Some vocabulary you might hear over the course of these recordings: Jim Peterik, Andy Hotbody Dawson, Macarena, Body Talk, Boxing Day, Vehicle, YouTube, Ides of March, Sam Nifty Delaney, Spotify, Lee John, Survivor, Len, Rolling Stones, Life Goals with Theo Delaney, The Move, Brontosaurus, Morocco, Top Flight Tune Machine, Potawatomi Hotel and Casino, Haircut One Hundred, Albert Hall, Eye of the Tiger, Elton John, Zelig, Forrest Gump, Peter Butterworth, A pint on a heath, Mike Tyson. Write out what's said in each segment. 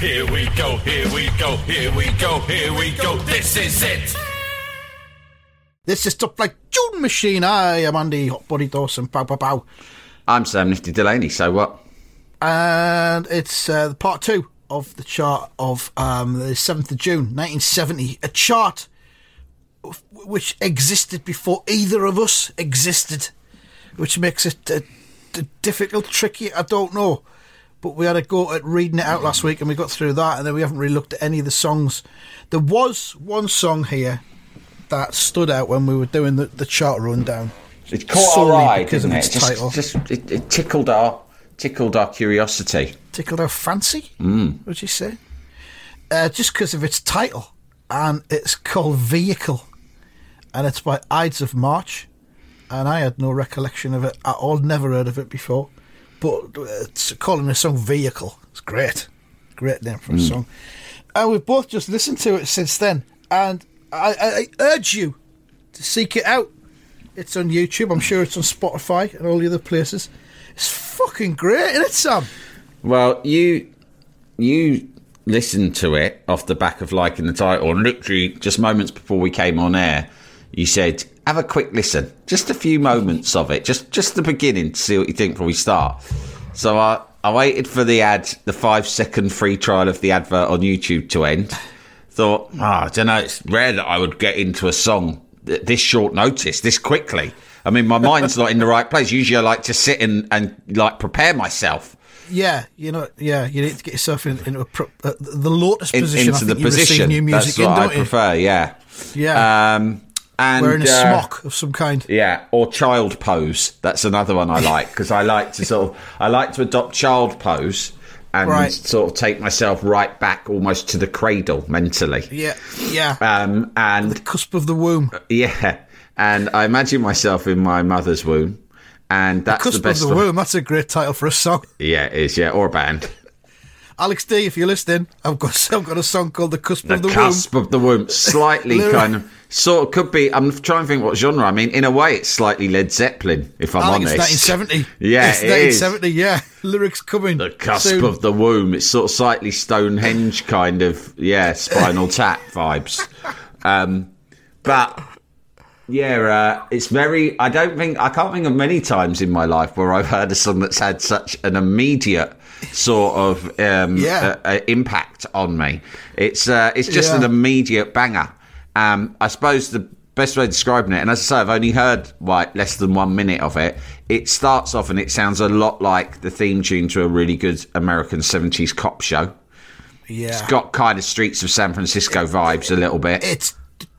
Here we go, here we go, here we go, here we go, this is it! This is Stuff Like June Machine. I am Andy Hotbody Dawson, pow pow pow. I'm Sam Nifty Delaney, so what? And it's part two of the chart of the 7th of June, 1970. A chart which existed before either of us existed, which makes it difficult, tricky, I don't know. But we had a go at reading it out last week and we got through that, and then we haven't really looked at any of the songs. There was one song here that stood out when we were doing the chart rundown. It caught our eye, didn't it? It tickled our curiosity. Tickled our fancy, would you say? Just because of its title. And it's called Vehicle. And it's by Ides of March. And I had no recollection of it at all, never heard of it before. But calling a song Vehicle, it's great. Great name for a song. And we've both just listened to it since then. And I urge you to seek it out. It's on YouTube. I'm sure it's on Spotify and all the other places. It's fucking great, isn't it, Sam? Well, you listened to it off the back of liking the title. And literally, just moments before we came on air, you said, have a quick listen, just a few moments of it, just the beginning to see what you think before we start. So I waited for the ad, the 5-second free trial of the advert on YouTube to end. Thought, I don't know, it's rare that I would get into a song this short notice, this quickly. I mean, my mind's not in the right place. Usually I like to sit and like prepare myself. Yeah, you need to get yourself into the lotus position. Into the position, new music that's what I prefer, yeah. Yeah. And wearing a smock of some kind, yeah, or child pose. That's another one I like, because I like to adopt child pose and sort of take myself right back almost to the cradle mentally. Yeah. And the cusp of the womb. Yeah, and I imagine myself in my mother's womb, and that's the cusp of the womb. That's a great title for a song. Yeah, it is. Yeah, or a band. Alex D, if you're listening, I've got a song called The Cusp of the Womb. The Cusp of the Womb. Slightly kind of, sort of could be, I'm trying to think what genre. I mean, in a way, it's slightly Led Zeppelin, if I'm honest. It's 1970. Yeah, it's 1970, yeah. Lyrics coming The Cusp soon. Of the Womb. It's sort of slightly Stonehenge kind of, yeah, Spinal Tap vibes. But, yeah, it's very, I can't think of many times in my life where I've heard a song that's had such an immediate sort of impact on me. It's just an immediate banger. I suppose the best way of describing it, and as I say, I've only heard less than 1 minute of it. It starts off and it sounds a lot like the theme tune to a really good American 70s cop show. Yeah, it's got kind of Streets of San Francisco vibes a little bit.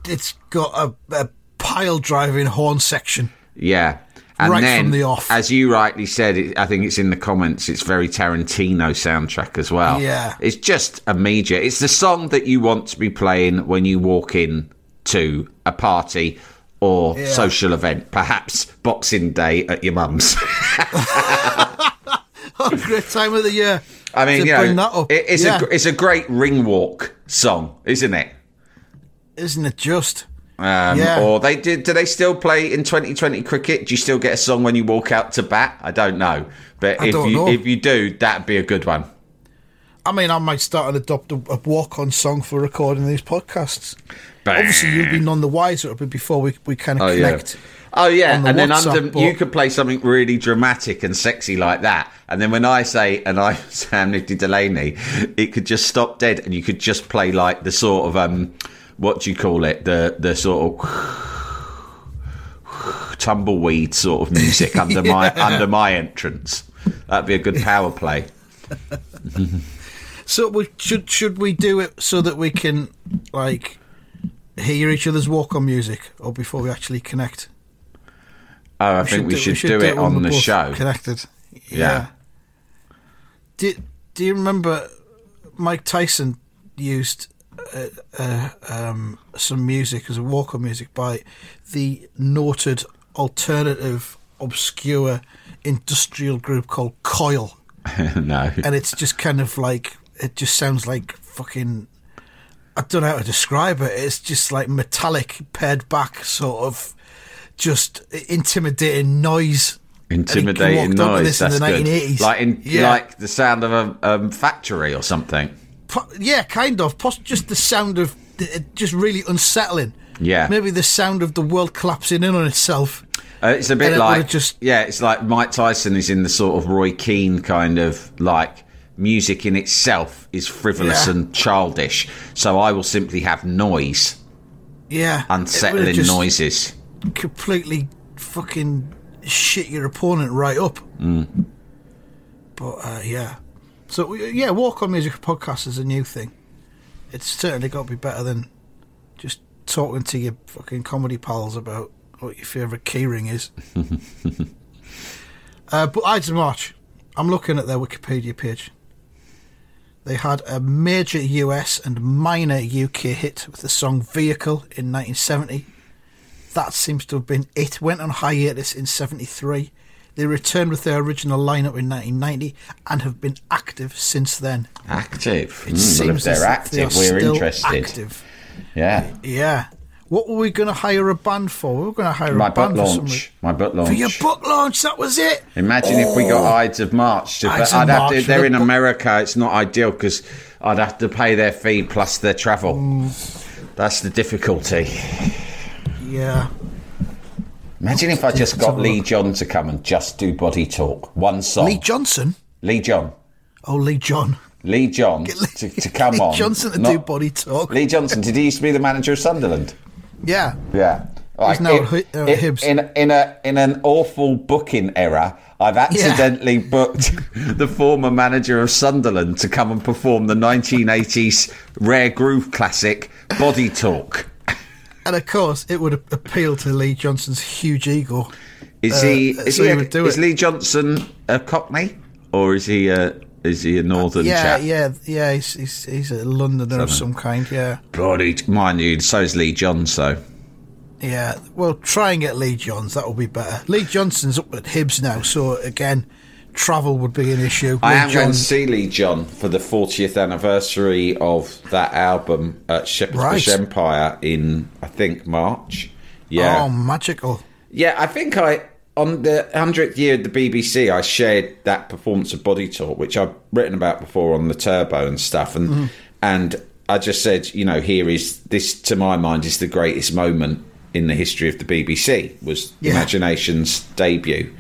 It's got a pile driving horn section. Yeah. And right then, from the off. As you rightly said, I think it's in the comments, it's very Tarantino soundtrack as well. Yeah. It's just immediate. It's the song that you want to be playing when you walk in to a party or social event, perhaps Boxing Day at your mum's. A great time of the year. I mean, bring that up. It's a great ring walk song, isn't it? Isn't it just... Or they did. Do they still play in 2020 cricket? Do you still get a song when you walk out to bat? I don't know, but if you do, that'd be a good one. I mean, I might start and adopt a walk-on song for recording these podcasts. Bang. Obviously, you'd be none the wiser before we kind of connect. Yeah. Oh, yeah, and then you could play something really dramatic and sexy like that. And then when I say, and I'm Sam Nifty Delaney, it could just stop dead and you could just play like the sort of, what do you call it, the sort of tumbleweed sort of music under yeah. under my entrance. That'd be a good power play. So we should we do it so that we can, like, hear each other's walk-on music or before we actually connect? Oh, I think we should do it on the show. Connected. Yeah. Do you remember Mike Tyson used some music as a walk-on music by the noted alternative obscure industrial group called Coil? No. And it's just kind of like, it just sounds like fucking, I don't know how to describe it. It's just like metallic, pared back sort of, just intimidating noise. Intimidating noise. That's good. 1980s. Like the sound of a factory or something. Yeah, kind of. Just the sound of, just really unsettling. Yeah. Maybe the sound of the world collapsing in on itself. It's a bit it's like Mike Tyson is in the sort of Roy Keane kind of like music in itself is frivolous and childish. So I will simply have noise. Yeah. Unsettling noises. Completely fucking shit your opponent right up. Mm. But so walk on music podcast is a new thing. It's certainly got to be better than just talking to your fucking comedy pals about what your favourite keyring is. But Ides of March, I'm looking at their Wikipedia page. They had a major US and minor UK hit with the song Vehicle in 1970. That seems to have been it. Went on hiatus in 73. They returned with their original lineup in 1990 and have been active since then. Active. It seems they're active. We're interested. Active. Yeah. Yeah. What were we going to hire a band for? We were going to hire a band for something. My book launch. For your book launch, that was it. Imagine if we got Ides of March. They're in America. It's not ideal because I'd have to pay their fee plus their travel. Mm. That's the difficulty. Yeah. Imagine if I just got Lee John to come and just do Body Talk. One song. Lee Johnson? Lee John. Oh, Lee John. Lee John to come on. Lee Johnson to do Body Talk. Lee Johnson, did he used to be the manager of Sunderland? Yeah. Yeah. Like, he's now at Hibs. In an awful booking error, I've accidentally booked the former manager of Sunderland to come and perform the 1980s rare groove classic Body Talk. And of course, it would appeal to Lee Johnson's huge ego. Is Lee Johnson a Cockney, or is he a Northern chap? Yeah. He's a Londoner of some kind. Yeah. Bloody mind you, so is Lee John. So. Yeah. Well, try and get Lee Johns. That will be better. Lee Johnson's up at Hibs now, so again, travel would be an issue. I am going to see Lee John for the 40th anniversary of that album at Shepherd's Bush Empire in, I think, March. Yeah. Oh, magical. Yeah, I think on the 100th year of the BBC, I shared that performance of Body Talk, which I've written about before on the Turbo and stuff. And and I just said, you know, here is this, to my mind, is the greatest moment in the history of the BBC, was Imagination's debut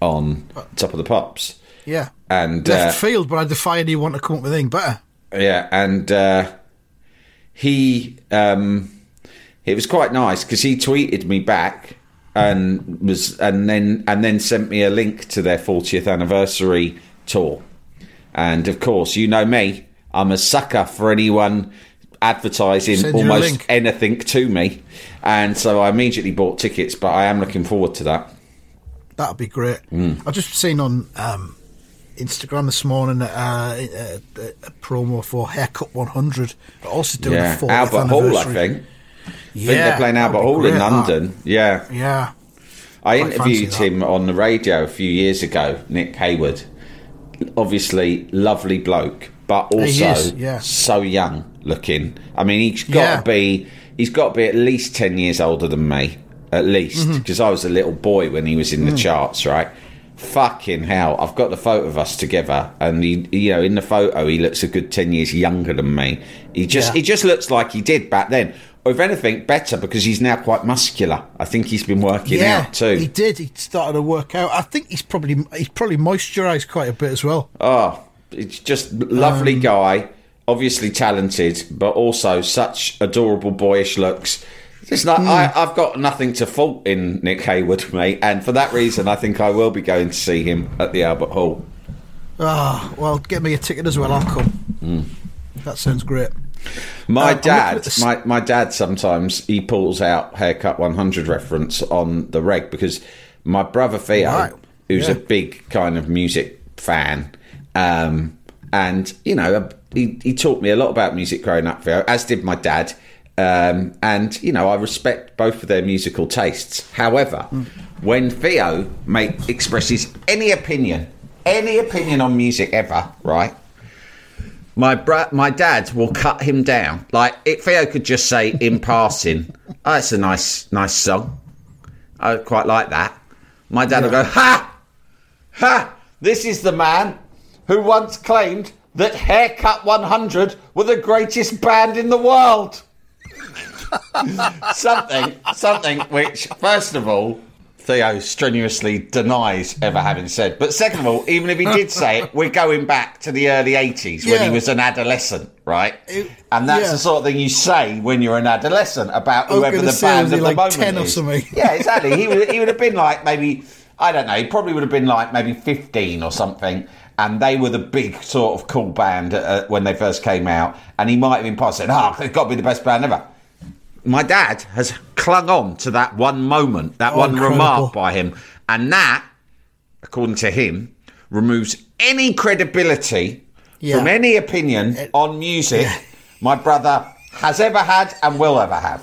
on Top of the Pops. Yeah. And left field, but I defy anyone to come up with anything better. Yeah, and it was quite nice because he tweeted me back and then sent me a link to their 40th anniversary tour. And of course, you know me, I'm a sucker for anyone advertising almost anything to me. And so I immediately bought tickets, but I am looking forward to that. That'd be great. Mm. I've just seen on Instagram this morning a promo for Haircut 100. They're also doing a 40th Albert Hall, I think. Yeah, I think they're playing Albert Hall in London. Yeah. Yeah. I interviewed him on the radio a few years ago, Nick Hayward. Obviously, lovely bloke, but also so young looking. I mean, he's got to be at least 10 years older than me. At least, because I was a little boy when he was in the charts, right? fucking hell, I've got the photo of us together, and he in the photo he looks a good 10 years younger than me. He just looks like he did back then. Or if anything, better, because he's now quite muscular. I think he's been working out too. He did. He started to work out. I think he's probably moisturised quite a bit as well. Oh, it's just lovely guy, obviously talented, but also such adorable boyish looks. It's like I've got nothing to fault in Nick Hayward, mate, and for that reason, I think I will be going to see him at the Albert Hall. Ah, well, get me a ticket as well. I'll come. That sounds great. My dad, my dad sometimes he pulls out Haircut 100 reference on the reg because my brother Theo, who's a big kind of music fan, and you know he taught me a lot about music growing up, Theo, as did my dad, and you know I respect both of their musical tastes. However, when Theo expresses any opinion on music ever, right? My dad will cut him down. Like, if Theo could just say in passing, oh, that's a nice song. I quite like that. My dad will go, ha, this is the man who once claimed that Haircut 100 were the greatest band in the world. something which, first of all, Theo strenuously denies ever having said. But second of all, even if he did say it, we're going back to the early 80s when he was an adolescent, right? And that's the sort of thing you say when you're an adolescent about whoever the band of like the moment 10 or something. Is. Yeah, exactly. He would have been like maybe, I don't know, he probably would have been like maybe 15 or something. And they were the big sort of cool band when they first came out. And he might have been saying, they've got to be the best band ever. My dad has clung on to that one moment, that one remark by him. And that, according to him, removes any credibility from any opinion on music my brother has ever had and will ever have.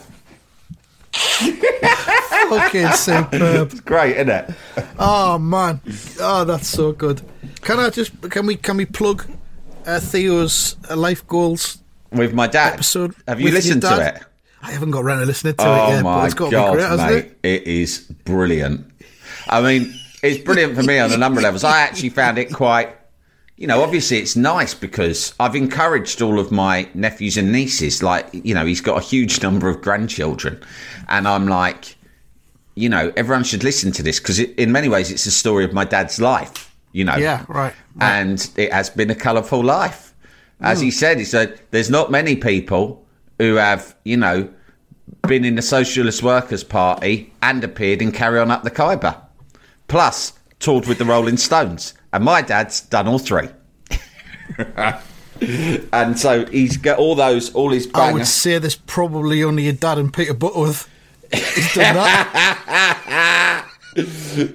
Fucking superb. It's great, isn't it? Oh, man. Oh, that's so good. Can we plug Theo's life goals? With my dad? Episode? Have you listened to it? I haven't got around to listening to it yet, but it's got to be great, hasn't it? It is brilliant. I mean, it's brilliant for me on a number of levels. I actually found it quite, obviously it's nice because I've encouraged all of my nephews and nieces. Like, he's got a huge number of grandchildren. And I'm like, everyone should listen to this because in many ways it's the story of my dad's life, Yeah, right. And it has been a colourful life. As he said, there's not many people who have, been in the Socialist Workers' Party and appeared in Carry On Up the Khyber, plus toured with the Rolling Stones. And my dad's done all three. And so he's got all those, all his bangers. I would say there's probably only your dad and Peter Butterworth. He's done that.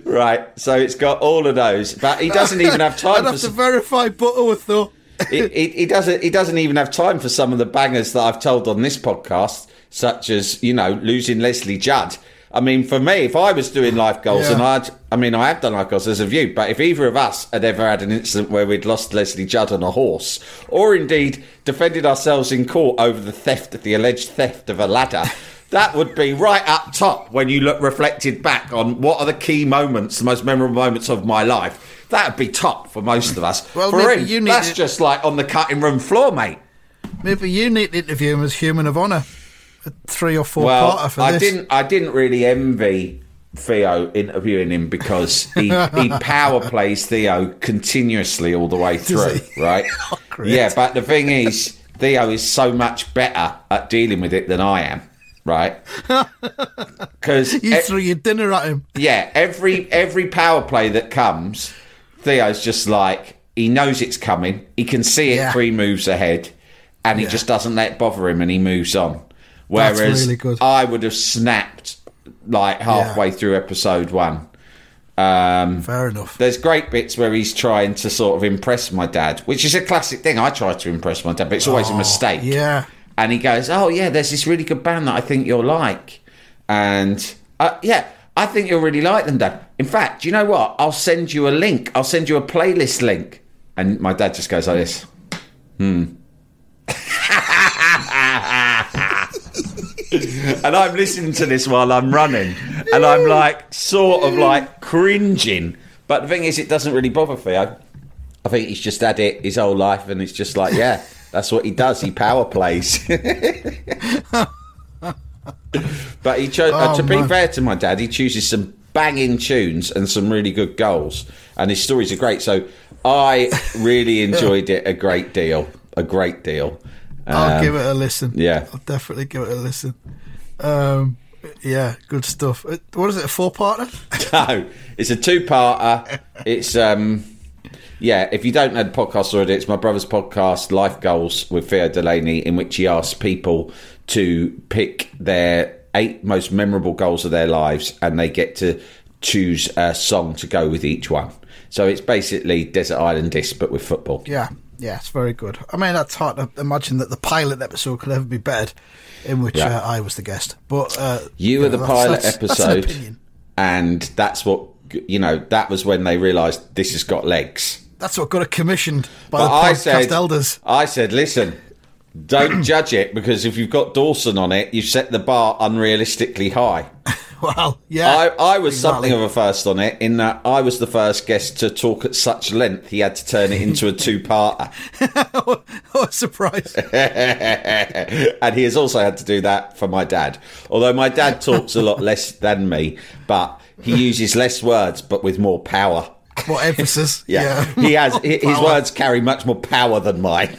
Right, so it's got all of those. But he doesn't even have time to verify Butterworth, though. He doesn't even have time for some of the bangers that I've told on this podcast, such as losing Leslie Judd. I mean, for me, if I was doing life goals, and I have done life goals as of you, but if either of us had ever had an incident where we'd lost Leslie Judd on a horse, or indeed defended ourselves in court over the alleged theft of a ladder, that would be right up top when you look reflected back on what are the key moments, the most memorable moments of my life. That'd be top for most of us. Well, for him, that's just like on the cutting room floor, mate. Maybe you need to interview him as human of honour, a 3 or 4 parter for this. I didn't really envy Theo interviewing him because he power plays Theo continuously all the way through, right? Oh, yeah, but the thing is, Theo is so much better at dealing with it than I am. Right, because you threw your dinner at him. Yeah, every power play that comes, Theo's just like he knows it's coming. He can see it 3 moves ahead, and he just doesn't let it bother him, and he moves on. Whereas that's really good. I would have snapped like halfway through episode 1. Fair enough. There's great bits where he's trying to sort of impress my dad, which is a classic thing. I try to impress my dad, but it's always a mistake. Yeah. And he goes, oh, yeah, there's this really good band that I think you'll like. And, I think you'll really like them, Dad. In fact, you know what? I'll send you a link. I'll send you a playlist link. And my dad just goes like this. And I'm listening to this while I'm running. And I'm, like, sort of, like, cringing But the thing is, it doesn't really bother Theo. I think he's just had it his whole life, and it's just like, yeah, that's what he does. He power plays. But he chose, to be fair to my dad, he chooses some banging tunes and some really good goals, and his stories are great. So I really enjoyed it a great deal. I'll give it a listen. Yeah, I'll definitely give it a listen. Yeah, good stuff. What is it, a four-parter? No, it's a two-parter. It's yeah, if you don't know the podcast already, it's my brother's podcast, Life Goals with Theo Delaney, in which he asks people to pick their 8 most memorable goals of their lives, and they get to choose a song to go with each one. So it's basically Desert Island Disc, but with football. Yeah, it's very good. I mean, that's hard to imagine that the pilot episode could ever be better, in which I was the guest. But you were the pilot episode, that's an and that's what, you know, that was when they realised this has got legs. That's what got it commissioned by the podcast elders. I said, listen, don't judge it, because if you've got Dawson on it, you've set the bar unrealistically high. Well, yeah. I was exactly. Something of a first on it, in that I was the first guest to talk at such length he had to turn it into a two-parter. What a surprise. And he has also had to do that for my dad. Although my dad talks a lot less than me, but he uses less words but with more power. More emphasis. Yeah. He has his words carry much more power than mine.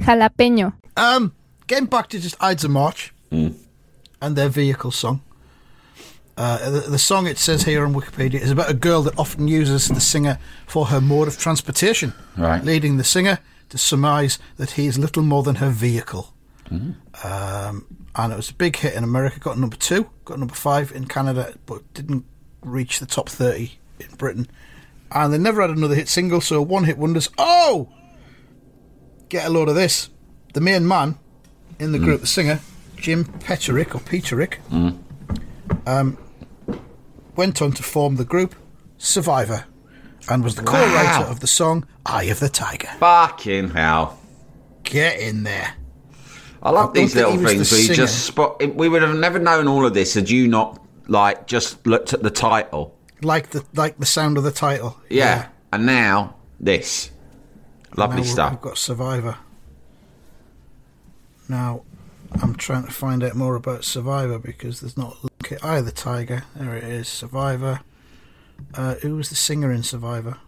Jalapeño. Getting back to just Ides of March and their Vehicle song. The song, it says here on Wikipedia, is about a girl that often uses the singer for her mode of transportation, right, leading the singer to surmise that he is little more than her vehicle. And it was a big hit in America, got number 2, got number 5 in Canada, but didn't reach the top 30 in Britain. And they never had another hit single, so one hit wonders. Oh, get a load of this. The main man in the group, the singer, Jim Peterik, went on to form the group Survivor, and was the co-writer of the song Eye of the Tiger. Fucking hell. Get in there. I love these little things where you just spot... We would have never known all of this had you not, like, just looked at the title. Like the sound of the title. Yeah. And now, this. Lovely stuff. We've got Survivor. Now, I'm trying to find out more about Survivor, because there's not... Okay, Eye of the Tiger. There it is. Survivor. Who was the singer in Survivor?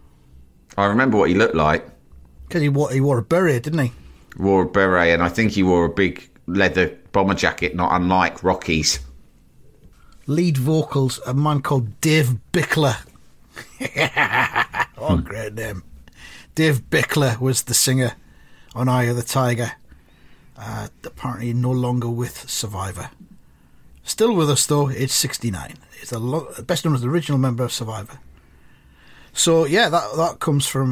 I remember what he looked like. Because he wore a beret, didn't he? Wore a beret, and I think he wore a big leather bomber jacket, not unlike Rocky's. Lead vocals, a man called Dave Bickler. Oh, great name. Dave Bickler was the singer on Eye of the Tiger. Apparently no longer with Survivor. Still with us, though, it's 69. It's best known as the original member of Survivor. So, yeah, that comes from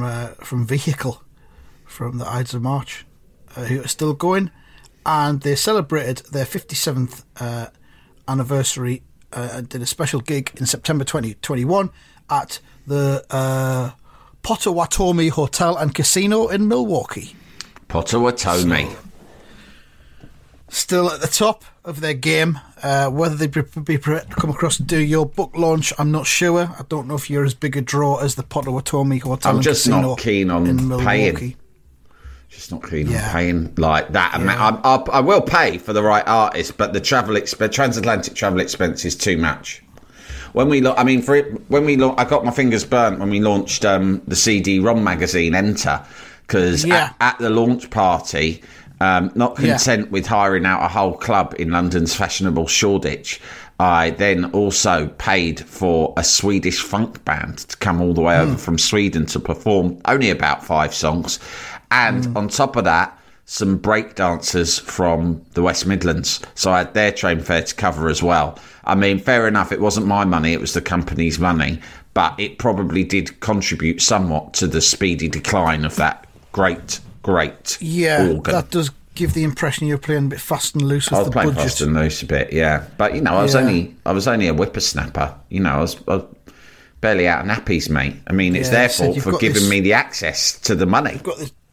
Vehicle, from the Ides of March, who are still going. And they celebrated their 57th anniversary and did a special gig in September 2021 at the Potawatomi Hotel and Casino in Milwaukee. Potawatomi. So, still at the top of their game. Whether they be prepared to come across and do your book launch, I'm not sure. I don't know if you're as big a draw as the Potawatomi Hotel and Casino. I'm just not keen on paying. Just not keen on paying like that amount. I will pay for the right artist, but the transatlantic travel expense is too much. When we look, I mean, I got my fingers burnt when we launched the CD-ROM magazine Enter, because at the launch party, not content with hiring out a whole club in London's fashionable Shoreditch, I then also paid for a Swedish funk band to come all the way over from Sweden to perform only about 5 songs. And on top of that, some break dancers from the West Midlands. So I had their train fare to cover as well. I mean, fair enough, it wasn't my money, it was the company's money, but it probably did contribute somewhat to the speedy decline of that great organ. That does give the impression you're playing a bit fast and loose with the budget. I was playing fast and loose a bit, But, you know, I was only a whippersnapper. You know, I was barely out of nappies, mate. I mean, it's their fault for giving me the access to the money.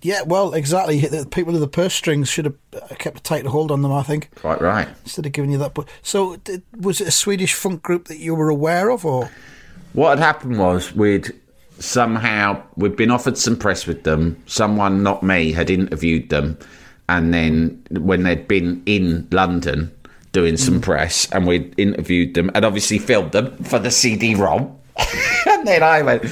Yeah, well, exactly. The people with the purse strings should have kept a tighter hold on them, I think. Quite right. Instead of giving you that. So was it a Swedish funk group that you were aware of, or? What had happened was we'd been offered some press with them. Someone, not me, had interviewed them. And then when they'd been in London doing some press, and we'd interviewed them and obviously filmed them for the CD-ROM. And then I went.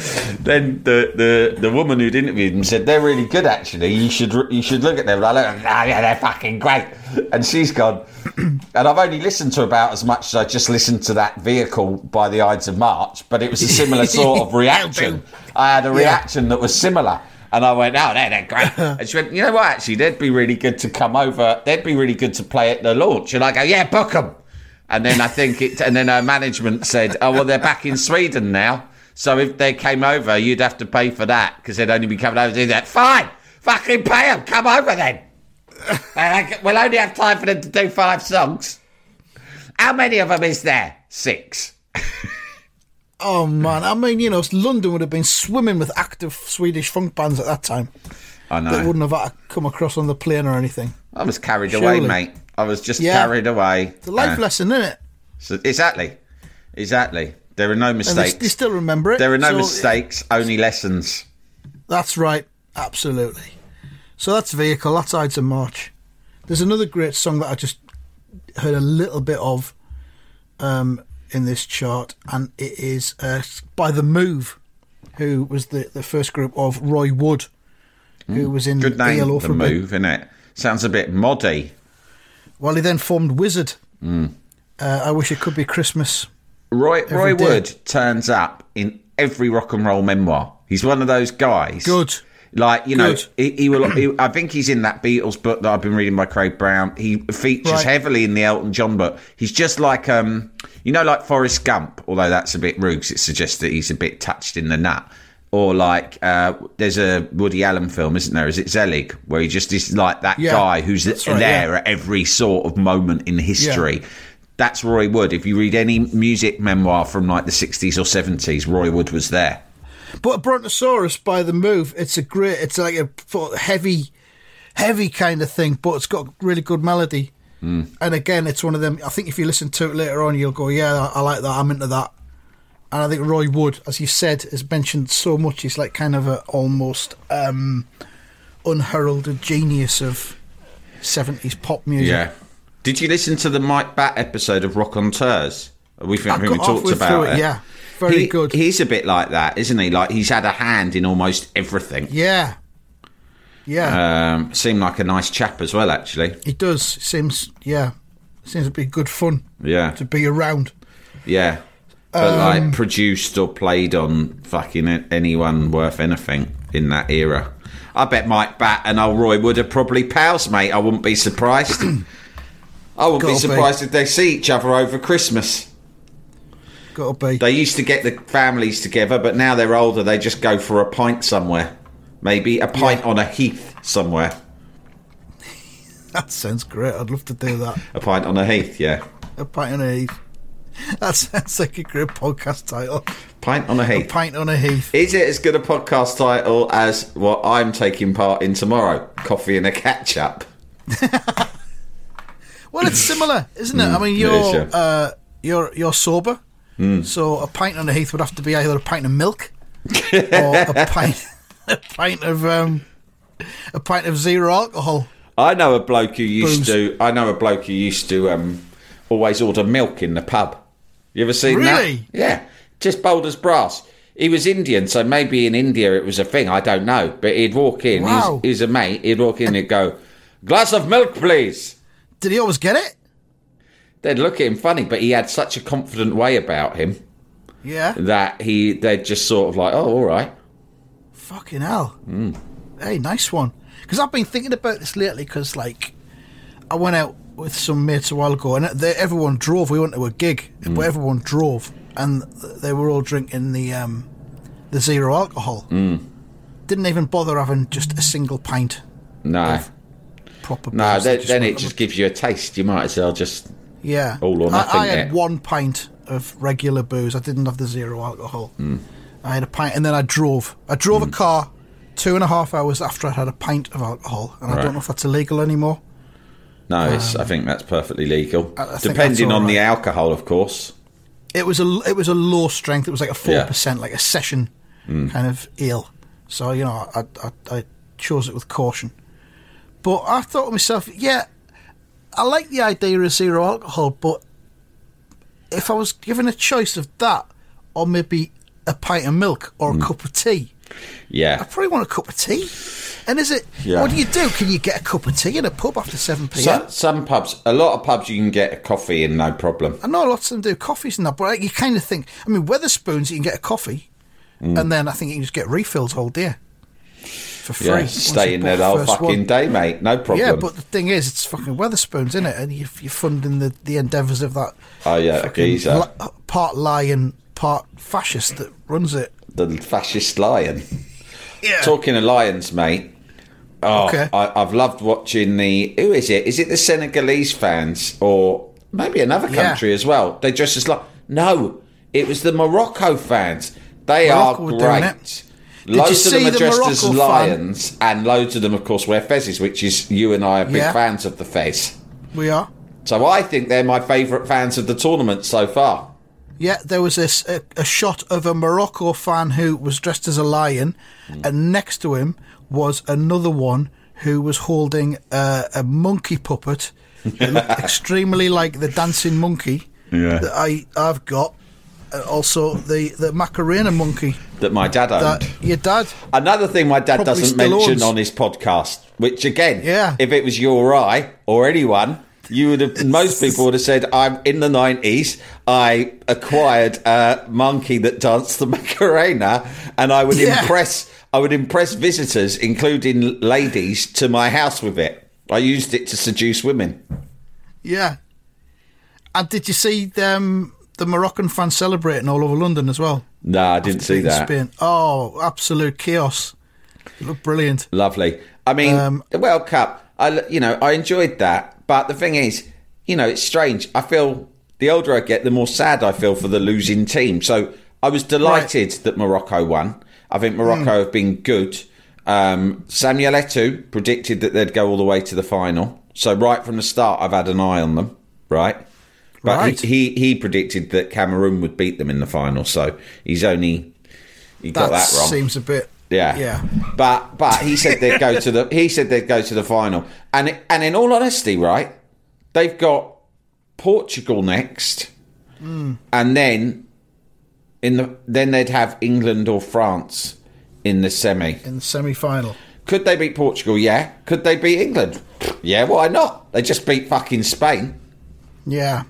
Then the woman who'd interviewed them said, "They're really good, actually. You should look at them." And I looked, they're fucking great. And she's gone. And I've only listened to about as much as I just listened to that Vehicle by the Ides of March. But it was a similar sort of reaction. I had a reaction that was similar, and I went, "Oh, they're great." And she went, "You know what? Actually, they'd be really good to come over. They'd be really good to play at the launch." And I go, "Yeah, book them." And then and then her management said, "Oh, well, they're back in Sweden now. So if they came over, you'd have to pay for that because they'd only be coming over to do that." Fine, fucking pay them. Come over then. We'll only have time for them to do 5 songs. How many of them is there? 6. Oh man, I mean, you know, London would have been swimming with active Swedish funk bands at that time. I know. They wouldn't have had to come across on the plane or anything. I was carried away, mate. I was just carried away. It's a life lesson, isn't it? So, exactly. There are no mistakes. They still remember it. There are no mistakes, only lessons. That's right. Absolutely. So that's Vehicle. That's Ides of March. There's another great song that I just heard a little bit of in this chart, and it is by The Move, who was the first group of Roy Wood, who was in good name, ELO for The Move, innit? Sounds a bit moddy. Well, he then formed Wizard. I Wish It Could Be Christmas. Roy Wood turns up in every rock and roll memoir. He's one of those guys. Good. Like, you know, he will. I think he's in that Beatles book that I've been reading by Craig Brown. He features heavily in the Elton John book. He's just like, you know, like Forrest Gump, although that's a bit rude because it suggests that he's a bit touched in the nut. Or like, there's a Woody Allen film, isn't there? Is it Zelig? Where he just is like that guy who's there at every sort of moment in history. Yeah. That's Roy Wood. If you read any music memoir from like the 60s or 70s, Roy Wood was there. But Brontosaurus by The Move, it's like a heavy kind of thing, but it's got really good melody. And again, it's one of them, I think if you listen to it later on, you'll go, yeah, I like that, I'm into that. And I think Roy Wood, as you've said, is mentioned so much, he's like kind of a almost unheralded genius of 70s pop music. Yeah. Did you listen to the Mike Batt episode of Rock on Tours? We talked about it. Yeah, very good. He's a bit like that, isn't he? Like he's had a hand in almost everything. Yeah, yeah. Seemed like a nice chap as well, actually. He does. Seems to be good fun. Yeah, to be around. Yeah, but like produced or played on fucking anyone worth anything in that era. I bet Mike Batt and old Roy Wood are probably pals, mate. I wouldn't be surprised. I wouldn't be surprised if they see each other over Christmas. Gotta be. They used to get the families together, but now they're older, they just go for a pint somewhere. Maybe a pint on a heath somewhere. That sounds great. I'd love to do that. A pint on a heath, yeah. A pint on a heath. That sounds like a great podcast title. Pint on a heath. A pint on a heath. Is it as good a podcast title as what I'm taking part in tomorrow? Coffee and a catch-up. Well, it's similar, isn't it? I mean, you're sober, so a pint on the heath would have to be either a pint of milk or a pint of a pint of zero alcohol. I know a bloke who used to. I know a bloke who used to always order milk in the pub. You ever seen that? Really? Yeah, just bold as brass. He was Indian, so maybe in India it was a thing. I don't know, but he'd walk in. Wow. He's a mate. He'd walk in and he'd go, "Glass of milk, please." Did he always get it? They'd look at him funny, but he had such a confident way about him. Yeah. That they'd just sort of like, oh, all right. Fucking hell. Mm. Hey, nice one. Because I've been thinking about this lately, because, like, I went out with some mates a while ago, and everyone drove. We went to a gig, but everyone drove, and they were all drinking the zero alcohol. Mm. Didn't even bother having just a single pint. No. Proper beers. No, then it just gives you a taste. You might as well just... Yeah. All or nothing. I had 1 pint of regular booze. I didn't have the zero alcohol. Mm. I had a pint, and then I drove a car 2.5 hours after I had a pint of alcohol, and I don't know if that's illegal anymore. No, I think that's perfectly legal. I depending on the alcohol, of course. It was a low strength. It was like a 4%, like a session kind of ale. So, you know, I chose it with caution. But I thought to myself, yeah, I like the idea of zero alcohol, but if I was given a choice of that or maybe a pint of milk or a cup of tea, I probably want a cup of tea. And is it? Yeah. What do you do? Can you get a cup of tea in a pub after 7 p.m? Some pubs, a lot of pubs, you can get a coffee in, no problem. I know lots of them do coffees and that, but you kind of think, I mean, Wetherspoons, you can get a coffee, and then I think you can just get refills all day. For free. Yeah, stay in there the whole fucking day, mate. No problem. Yeah, but the thing is, it's fucking Wetherspoons, isn't it? And you're funding the endeavours of that. Oh yeah, geezer. Part lion, part fascist that runs it. The fascist lion. Yeah. Talking of lions, mate. Oh, okay. I've loved watching the. Who is it? Is it the Senegalese fans or maybe another country as well? They dress as like. No, it was the Morocco fans. Morocco are great. Loads of them are dressed as lions, and loads of them, of course, wear fezzes, which is, you and I are big fans of the fez. We are. So I think they're my favourite fans of the tournament so far. Yeah, there was a shot of a Morocco fan who was dressed as a lion, and next to him was another one who was holding a monkey puppet that looked extremely like the dancing monkey that I've got. Also, the Macarena monkey. That my dad owned. Your dad. Another thing my dad doesn't mention on his podcast, which, again, if it was you or I or anyone, you would have. Most people would have said, I'm in the 90s, I acquired a monkey that danced the Macarena, and I would impress visitors, including ladies, to my house with it. I used it to seduce women. Yeah. And did you see them... The Moroccan fans celebrating all over London as well. No, I didn't see that. Spain. Oh, absolute chaos! It looked brilliant, lovely. I mean, the World Cup. I enjoyed that, but the thing is, you know, it's strange. I feel the older I get, the more sad I feel for the losing team. So I was delighted that Morocco won. I think Morocco have been good. Samuel Eto'o predicted that they'd go all the way to the final. So right from the start, I've had an eye on them. Right. But he predicted that Cameroon would beat them in the final, so he got that wrong. That seems a bit yeah. But he said they'd go to the final, and in all honesty, right, they've got Portugal next, and then then they'd have England or France in the semi final. Could they beat Portugal? Yeah. Could they beat England? Yeah. Why not? They just beat fucking Spain. Yeah.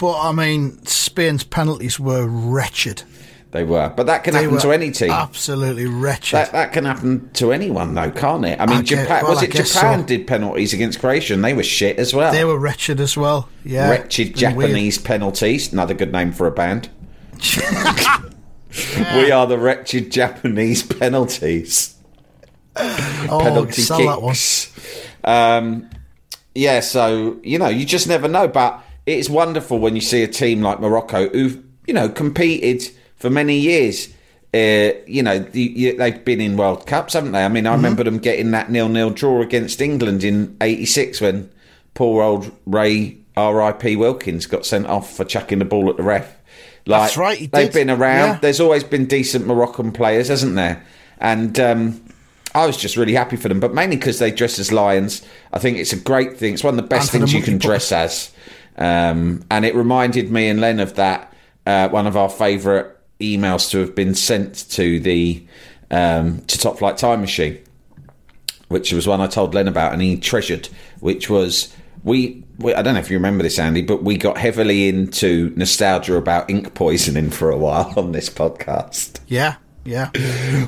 But, I mean, Spain's penalties were wretched. They were. But that can happen to any team. Absolutely wretched. That can happen to anyone, though, can't it? I mean, Japan did penalties against Croatia, and they were shit as well. They were wretched as well, yeah. Wretched Japanese penalties. Another good name for a band. We are the Wretched Japanese Penalties. Penalty kicks. That one. Yeah, so, you know, you just never know, but... It's wonderful when you see a team like Morocco who've, you know, competed for many years. You know, they've been in World Cups, haven't they? I mean, I remember them getting that 0-0 draw against England in '86 when poor old Ray, R.I.P. Wilkins, got sent off for chucking the ball at the ref. Like, that's right, he did. They've been around. Yeah. There's always been decent Moroccan players, hasn't there? And I was just really happy for them, but mainly because they dress as lions. I think it's a great thing. It's one of the best things you can dress as. And it reminded me and Len of that, one of our favourite emails to have been sent to the to Top Flight Time Machine, which was one I told Len about and he treasured, which was, we I don't know if you remember this, Andy, but we got heavily into nostalgia about ink poisoning for a while on this podcast. Yeah.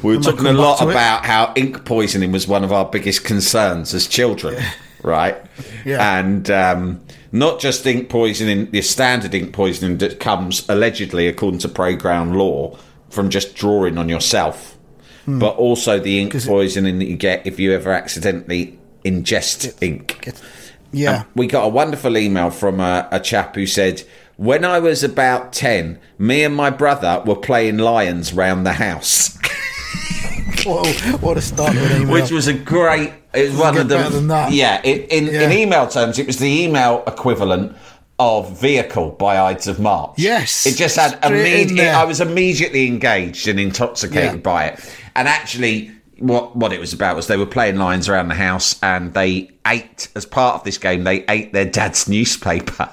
We were talking a lot about how ink poisoning was one of our biggest concerns as children, right? Yeah. And not just ink poisoning, the standard ink poisoning that comes allegedly, according to playground law, from just drawing on yourself, but also the ink poisoning that you get if you ever accidentally ingest ink. Yeah. We got a wonderful email from a chap who said, when I was about 10, me and my brother were playing lions round the house. Whoa, what a start with an email. Which was a great... It was one of the... Yeah, in email terms, it was the email equivalent of Vehicle by Ides of March. Yes. It just had... I was immediately engaged and intoxicated by it. And actually... What it was about was they were playing lions around the house and they ate, as part of this game, they ate their dad's newspaper.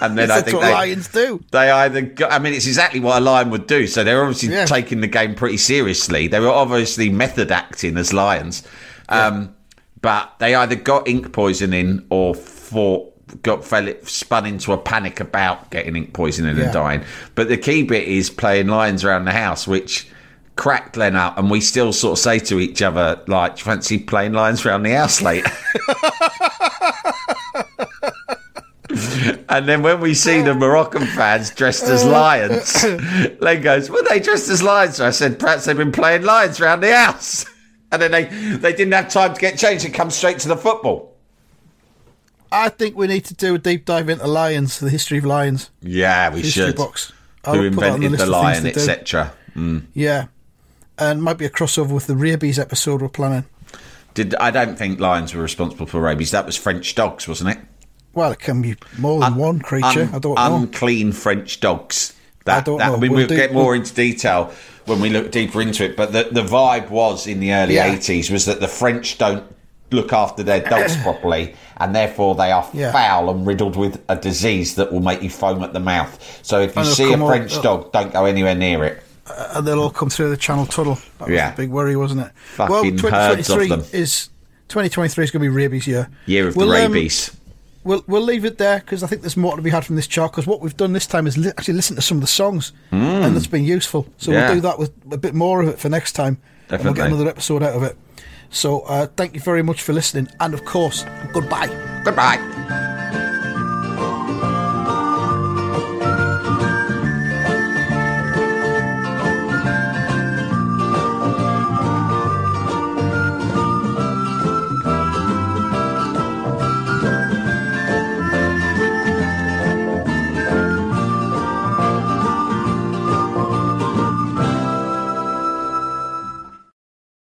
And then I think what lions do. They either got, I mean, it's exactly what a lion would do. So they're obviously taking the game pretty seriously. They were obviously method acting as lions. But they either got ink poisoning or spun into a panic about getting ink poisoning and dying. But the key bit is playing lions around the house, which... cracked Len up, and we still sort of say to each other, like, fancy playing lions around the house later. And then when we see the Moroccan fans dressed as lions, Len goes, were they dressed as lions? So I said, perhaps they've been playing lions around the house. And then they didn't have time to get changed and come straight to the football. I think we need to do a deep dive into lions, the history of lions. Yeah, we should. Box. Who invented the lion, etc. Yeah, and might be a crossover with the rabies episode we're planning. I don't think lions were responsible for rabies. That was French dogs, wasn't it? Well, it can be more than one creature. I don't know. Unclean French dogs. I don't know. I mean, we'll get more into detail when we look deeper into it. But the vibe was in the early 80s was that the French don't look after their dogs properly, and therefore they are foul and riddled with a disease that will make you foam at the mouth. So if you see a French dog, don't go anywhere near it. And they'll all come through the Channel Tunnel. That was the big worry, wasn't it? Fucking 2023 is going to be rabies year. Year of the rabies. We'll leave it there because I think there's more to be had from this chart. Because what we've done this time is actually listen to some of the songs, and that's been useful. So we'll do that with a bit more of it for next time. Definitely. And we'll get another episode out of it. So thank you very much for listening, and of course, goodbye.